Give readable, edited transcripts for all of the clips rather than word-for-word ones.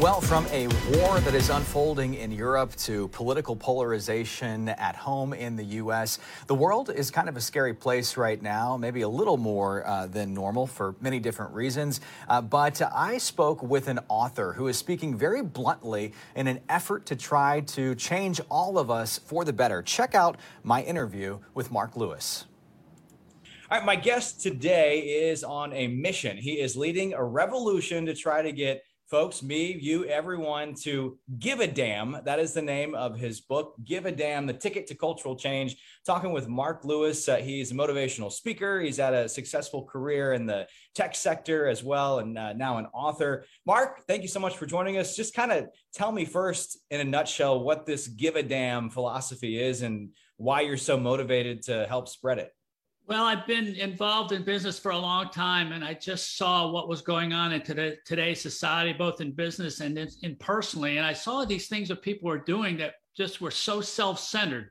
Well, from a war that is unfolding in Europe to political polarization at home in the U.S., the world is kind of a scary place right now, maybe a little more than normal for many different reasons. But I spoke with an author who is speaking very bluntly in an effort to try to change all of us for the better. Check out my interview with Mark Lewis. All right, my guest today is on a mission. He is leading a revolution to try to get folks, me, you, everyone, to give a damn. That is the name of his book, Give a Damn, The Ticket to Cultural Change. Talking with Mark Lewis. He's a motivational speaker. He's had a successful career in the tech sector as well, and now an author. Mark, thank you so much for joining us. Just kind of tell me first, in a nutshell, what this Give a Damn philosophy is and why you're so motivated to help spread it. Well, I've been involved in business for a long time, and I just saw what was going on in today's society, both in business and in personally. And I saw these things that people were doing that just were so self-centered.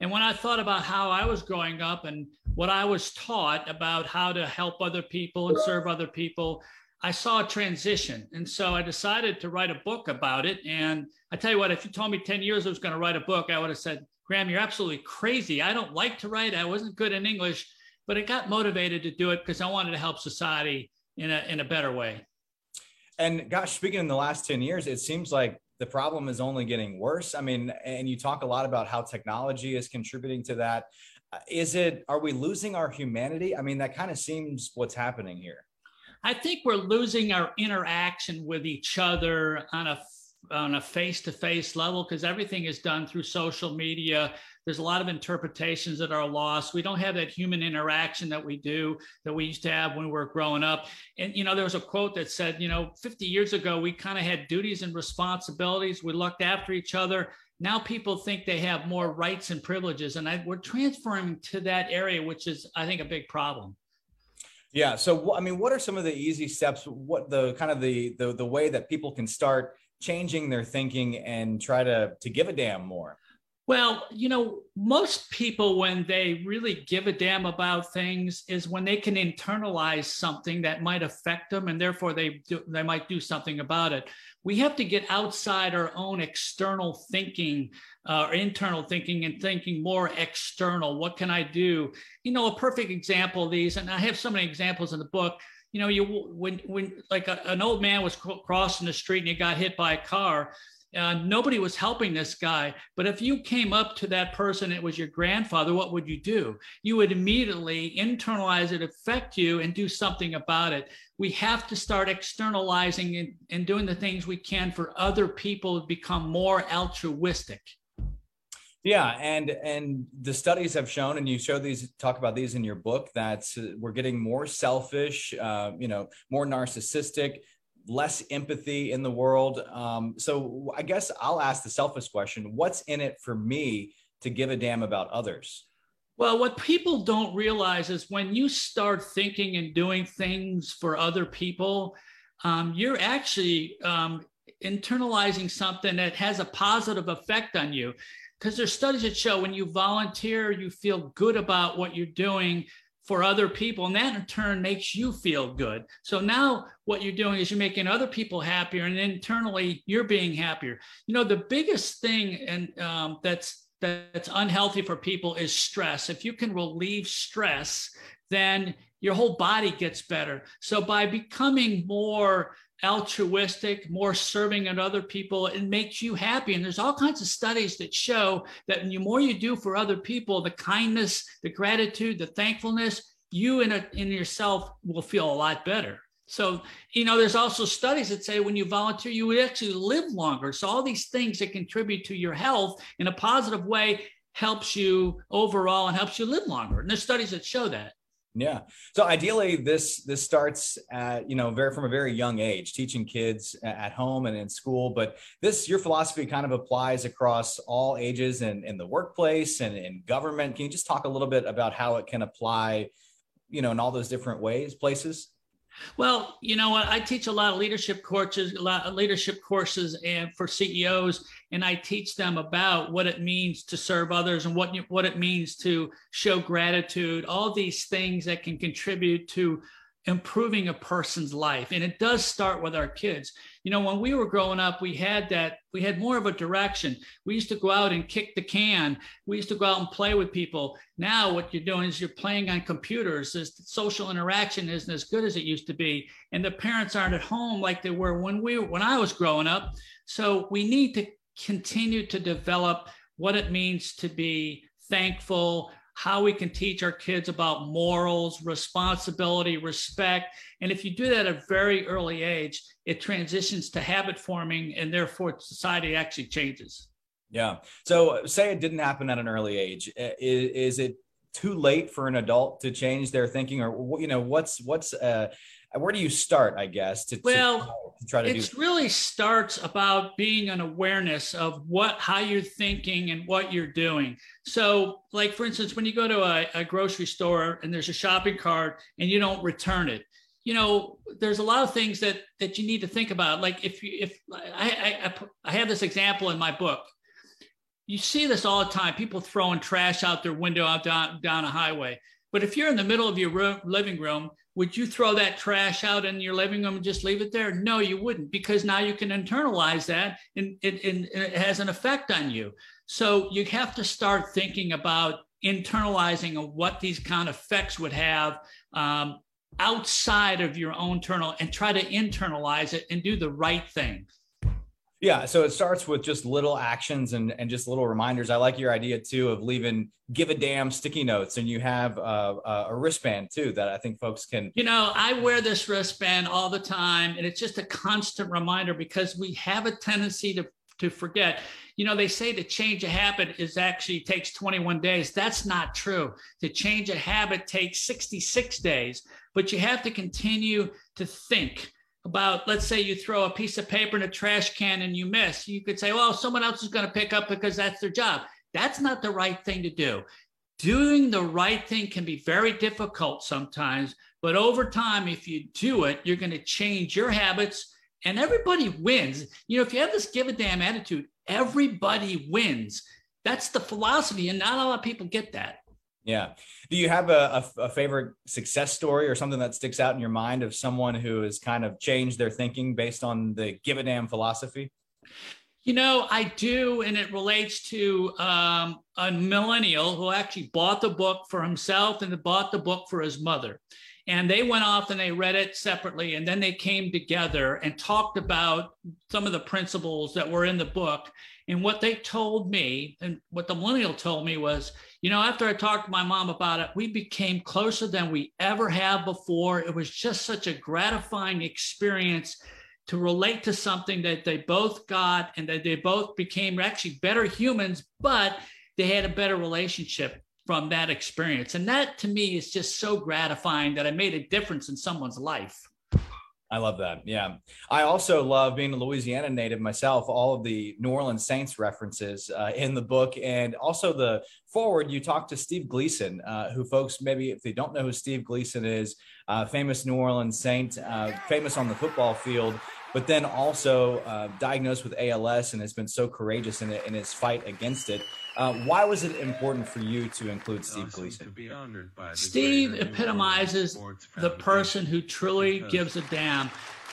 And when I thought about how I was growing up and what I was taught about how to help other people and serve other people, I saw a transition. And so I decided to write a book about it. And I tell you what, if you told me 10 years I was going to write a book, I would have said, Graham, you're absolutely crazy. I don't like to write. I wasn't good in English, but I got motivated to do it because I wanted to help society in a better way. And gosh, speaking in the last 10 years, it seems like the problem is only getting worse. I mean, and you talk a lot about how technology is contributing to that. Are we losing our humanity? I mean, that kind of seems what's happening here. I think we're losing our interaction with each other on a face-to-face level, because everything is done through social media. There's a lot of interpretations that are lost. We don't have that human interaction that we used to have when we were growing up. And, you know, there was a quote that said, 50 years ago, we kind of had duties and responsibilities. We looked after each other. Now people think they have more rights and privileges. And we're transferring to that area, which is, I think, a big problem. Yeah. So, I mean, what are some of the easy steps? What the way that people can start changing their thinking and try to give a damn more? Well, most people, when they really give a damn about things, is when they can internalize something that might affect them, and therefore they might do something about it. We have to get outside our own external thinking, or internal thinking, and thinking more external. What can I do? A perfect example of these, and I have so many examples in the book. An old man was crossing the street and he got hit by a car. Nobody was helping this guy. But if you came up to that person, it was your grandfather, what would you do? You would immediately internalize it, affect you, and do something about it. We have to start externalizing and doing the things we can for other people to become more altruistic. Yeah, and the studies have shown, and you show these, talk about these in your book, that we're getting more selfish, more narcissistic, less empathy in the world. So I guess I'll ask the selfish question: what's in it for me to give a damn about others? Well, what people don't realize is when you start thinking and doing things for other people, you're actually internalizing something that has a positive effect on you. Because there's studies that show when you volunteer, you feel good about what you're doing for other people. And that in turn makes you feel good. So now what you're doing is you're making other people happier, and internally you're being happier. The biggest thing that's unhealthy for people is stress. If you can relieve stress, then your whole body gets better. So by becoming more altruistic, more serving at other people, it makes you happy. And there's all kinds of studies that show that the more you do for other people, the kindness, the gratitude, the thankfulness, you in yourself will feel a lot better. So, there's also studies that say when you volunteer, you would actually live longer. So all these things that contribute to your health in a positive way helps you overall and helps you live longer. And there's studies that show that. Yeah. So ideally, this starts at, from a very young age, teaching kids at home and in school. But your philosophy kind of applies across all ages and in the workplace and in government. Can you just talk a little bit about how it can apply, in all those different ways, places? Well, I teach a lot of leadership courses and for CEOs, and I teach them about what it means to serve others and what it means to show gratitude, all these things that can contribute to improving a person's life. And it does start with our kids. You know, when we were growing up, we had more of a direction. We used to go out and kick the can. We used to go out and play with people. Now what you're doing is you're playing on computers. This social interaction isn't as good as it used to be. And the parents aren't at home like they were when I was growing up. So we need to continue to develop what it means to be thankful, how we can teach our kids about morals, responsibility, respect. And if you do that at a very early age, it transitions to habit forming, and therefore society actually changes. Yeah. So say it didn't happen at an early age. Is it too late for an adult to change their thinking, or, you know, where do you start, I guess, to try to do? It really starts about being an awareness of how you're thinking and what you're doing. So, like, for instance, when you go to a grocery store and there's a shopping cart and you don't return it, you know, there's a lot of things that you need to think about. Like I have this example in my book. You see this all the time, people throwing trash out their window out down a highway. But if you're in the middle of your living room, would you throw that trash out in your living room and just leave it there? No, you wouldn't, because now you can internalize that, and it has an effect on you. So you have to start thinking about internalizing of what these kind of effects would have outside of your own internal, and try to internalize it and do the right thing. Yeah. So it starts with just little actions and just little reminders. I like your idea too of leaving Give a Damn sticky notes, and you have a wristband too that I think folks can. You know, I wear this wristband all the time, and it's just a constant reminder, because we have a tendency to forget. You know, they say to change a habit takes 21 days. That's not true. To change a habit takes 66 days, but you have to continue to think about, let's say you throw a piece of paper in a trash can and you miss. You could say, well, someone else is going to pick up because that's their job. That's not the right thing to do. Doing the right thing can be very difficult sometimes, but over time, if you do it, you're going to change your habits, and everybody wins. You know, if you have this give a damn attitude, everybody wins. That's the philosophy, and not a lot of people get that. Yeah. Do you have a favorite success story or something that sticks out in your mind of someone who has kind of changed their thinking based on the give a damn philosophy? You know, I do. And it relates to a millennial who actually bought the book for himself and bought the book for his mother. And they went off and they read it separately. And then they came together and talked about some of the principles that were in the book. And what they told me, and what the millennial told me was, you know, after I talked to my mom about it, we became closer than we ever have before. It was just such a gratifying experience to relate to something that they both got, and that they both became actually better humans, but they had a better relationship from that experience. And that to me is just so gratifying, that I made a difference in someone's life. I love that. Yeah. I also love, being a Louisiana native myself, all of the New Orleans Saints references in the book, and also the forward. You talk to Steve Gleason, who, folks, maybe if they don't know who Steve Gleason is, famous New Orleans Saint, famous on the football field, but then also diagnosed with ALS, and has been so courageous in his fight against it. Why was it important for you to include Steve Gleason? Steve epitomizes the person who truly gives a damn.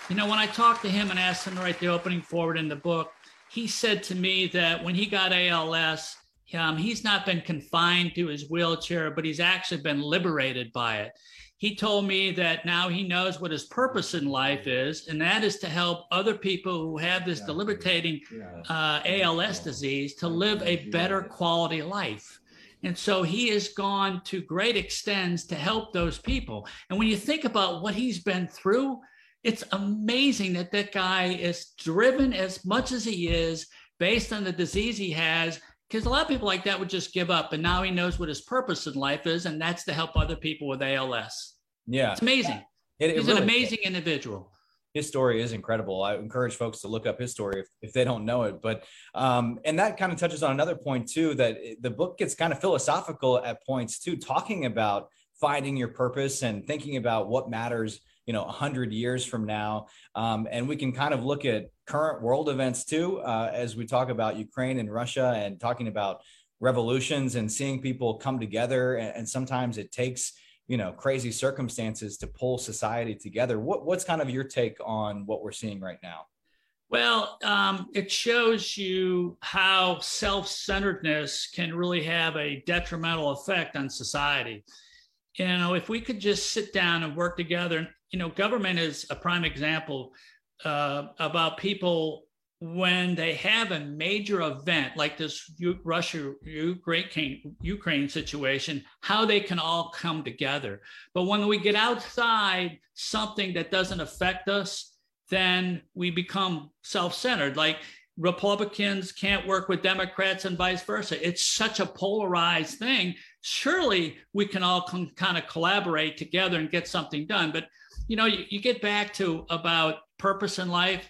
You know, when I talked to him and asked him to write the opening forward in the book, he said to me that when he got ALS, he's not been confined to his wheelchair, but he's actually been liberated by it. He told me that now he knows what his purpose in life is, and that is to help other people who have this debilitating ALS disease to live a better quality life. And so he has gone to great extents to help those people. And when you think about what he's been through, it's amazing that that guy is driven as much as he is based on the disease he has, because a lot of people like that would just give up. And now he knows what his purpose in life is, and that's to help other people with ALS. Yeah. It's amazing. He's an amazing individual. His story is incredible. I encourage folks to look up his story if they don't know it. But, and that kind of touches on another point too, that the book gets kind of philosophical at points too, talking about finding your purpose and thinking about what matters, you know, 100 years from now. And we can kind of look at current world events too, as we talk about Ukraine and Russia, and talking about revolutions, and seeing people come together. And sometimes it takes you know, crazy circumstances to pull society together. What's kind of your take on what we're seeing right now? Well, it shows you how self-centeredness can really have a detrimental effect on society. You know, if we could just sit down and work together, you know, government is a prime example about people when they have a major event like this Russia-Ukraine situation, how they can all come together. But when we get outside something that doesn't affect us, then we become self-centered. Like Republicans can't work with Democrats and vice versa. It's such a polarized thing. Surely we can all kind of collaborate together and get something done. But, you know, you get back to about purpose in life.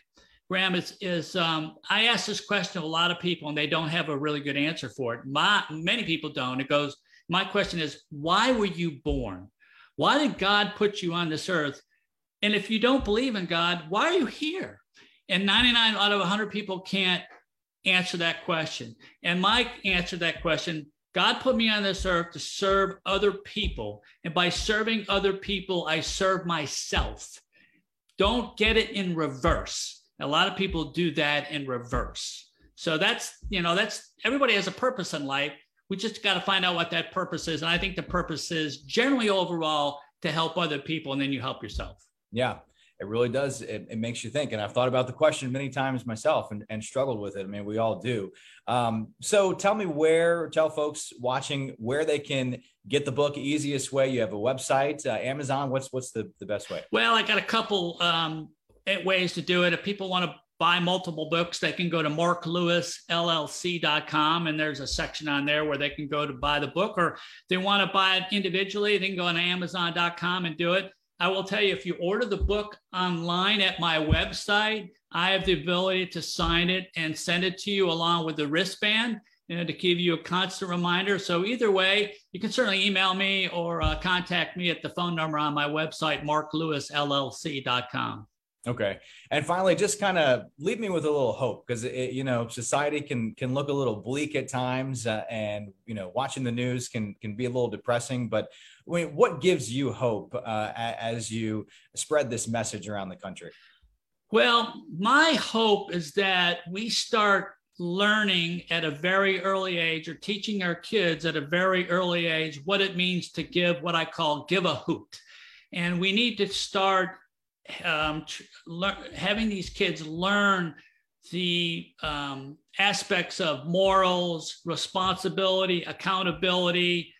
Graham, I ask this question of a lot of people and they don't have a really good answer for it. Many people don't. It goes, my question is, why were you born? Why did God put you on this earth? And if you don't believe in God, why are you here? And 99 out of 100 people can't answer that question. And my answer to that question, God put me on this earth to serve other people. And by serving other people, I serve myself. Don't get it in reverse. A lot of people do that in reverse. So that's everybody has a purpose in life. We just got to find out what that purpose is. And I think the purpose is generally overall to help other people, and then you help yourself. Yeah, it really does. It makes you think. And I've thought about the question many times myself and struggled with it. I mean, we all do. So tell folks watching where they can get the book easiest way. You have a website, Amazon. What's the best way? Well, I got a couple ways to do it. If people want to buy multiple books, they can go to MarkLewisLLC.com, and there's a section on there where they can go to buy the book, or if they want to buy it individually, they can go on Amazon.com and do it. I will tell you, if you order the book online at my website, I have the ability to sign it and send it to you along with the wristband, you know, to give you a constant reminder. So either way, you can certainly email me or contact me at the phone number on my website, MarkLewisLLC.com. Okay. And finally, just kind of leave me with a little hope, because, you know, society can look a little bleak at times and, you know, watching the news can be a little depressing. But I mean, what gives you hope as you spread this message around the country? Well, my hope is that we start learning at a very early age, or teaching our kids at a very early age, what it means to give, what I call give a hoot. And we need to start having these kids learn the aspects of morals, responsibility, accountability,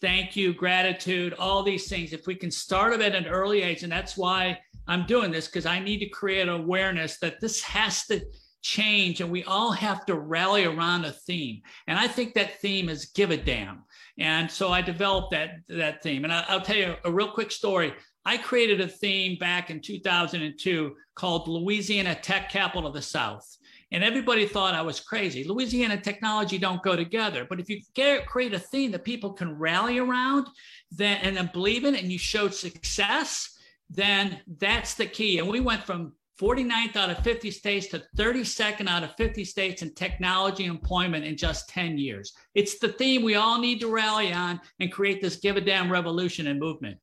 thank you, gratitude, all these things. If we can start them at an early age, and that's why I'm doing this, because I need to create awareness that this has to change and we all have to rally around a theme. And I think that theme is give a damn. And so I developed that theme. And I'll tell you a real quick story. I created a theme back in 2002 called Louisiana Tech Capital of the South. And everybody thought I was crazy. Louisiana technology don't go together. But if you create a theme that people can rally around and then believe in, and you show success, then that's the key. And we went from 49th out of 50 states to 32nd out of 50 states in technology employment in just 10 years. It's the theme we all need to rally on and create this give a damn revolution and movement.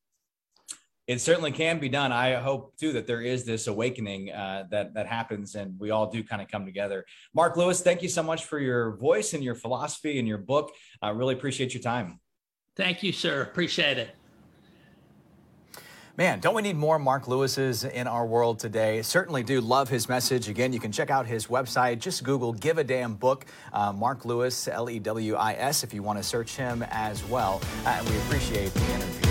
It certainly can be done. I hope, too, that there is this awakening that happens and we all do kind of come together. Mark Lewis, thank you so much for your voice and your philosophy and your book. I really appreciate your time. Thank you, sir. Appreciate it. Man, don't we need more Mark Lewis's in our world today? Certainly do love his message. Again, you can check out his website. Just Google Give a Damn Book, Mark Lewis, Lewis, if you want to search him as well. We appreciate the interview.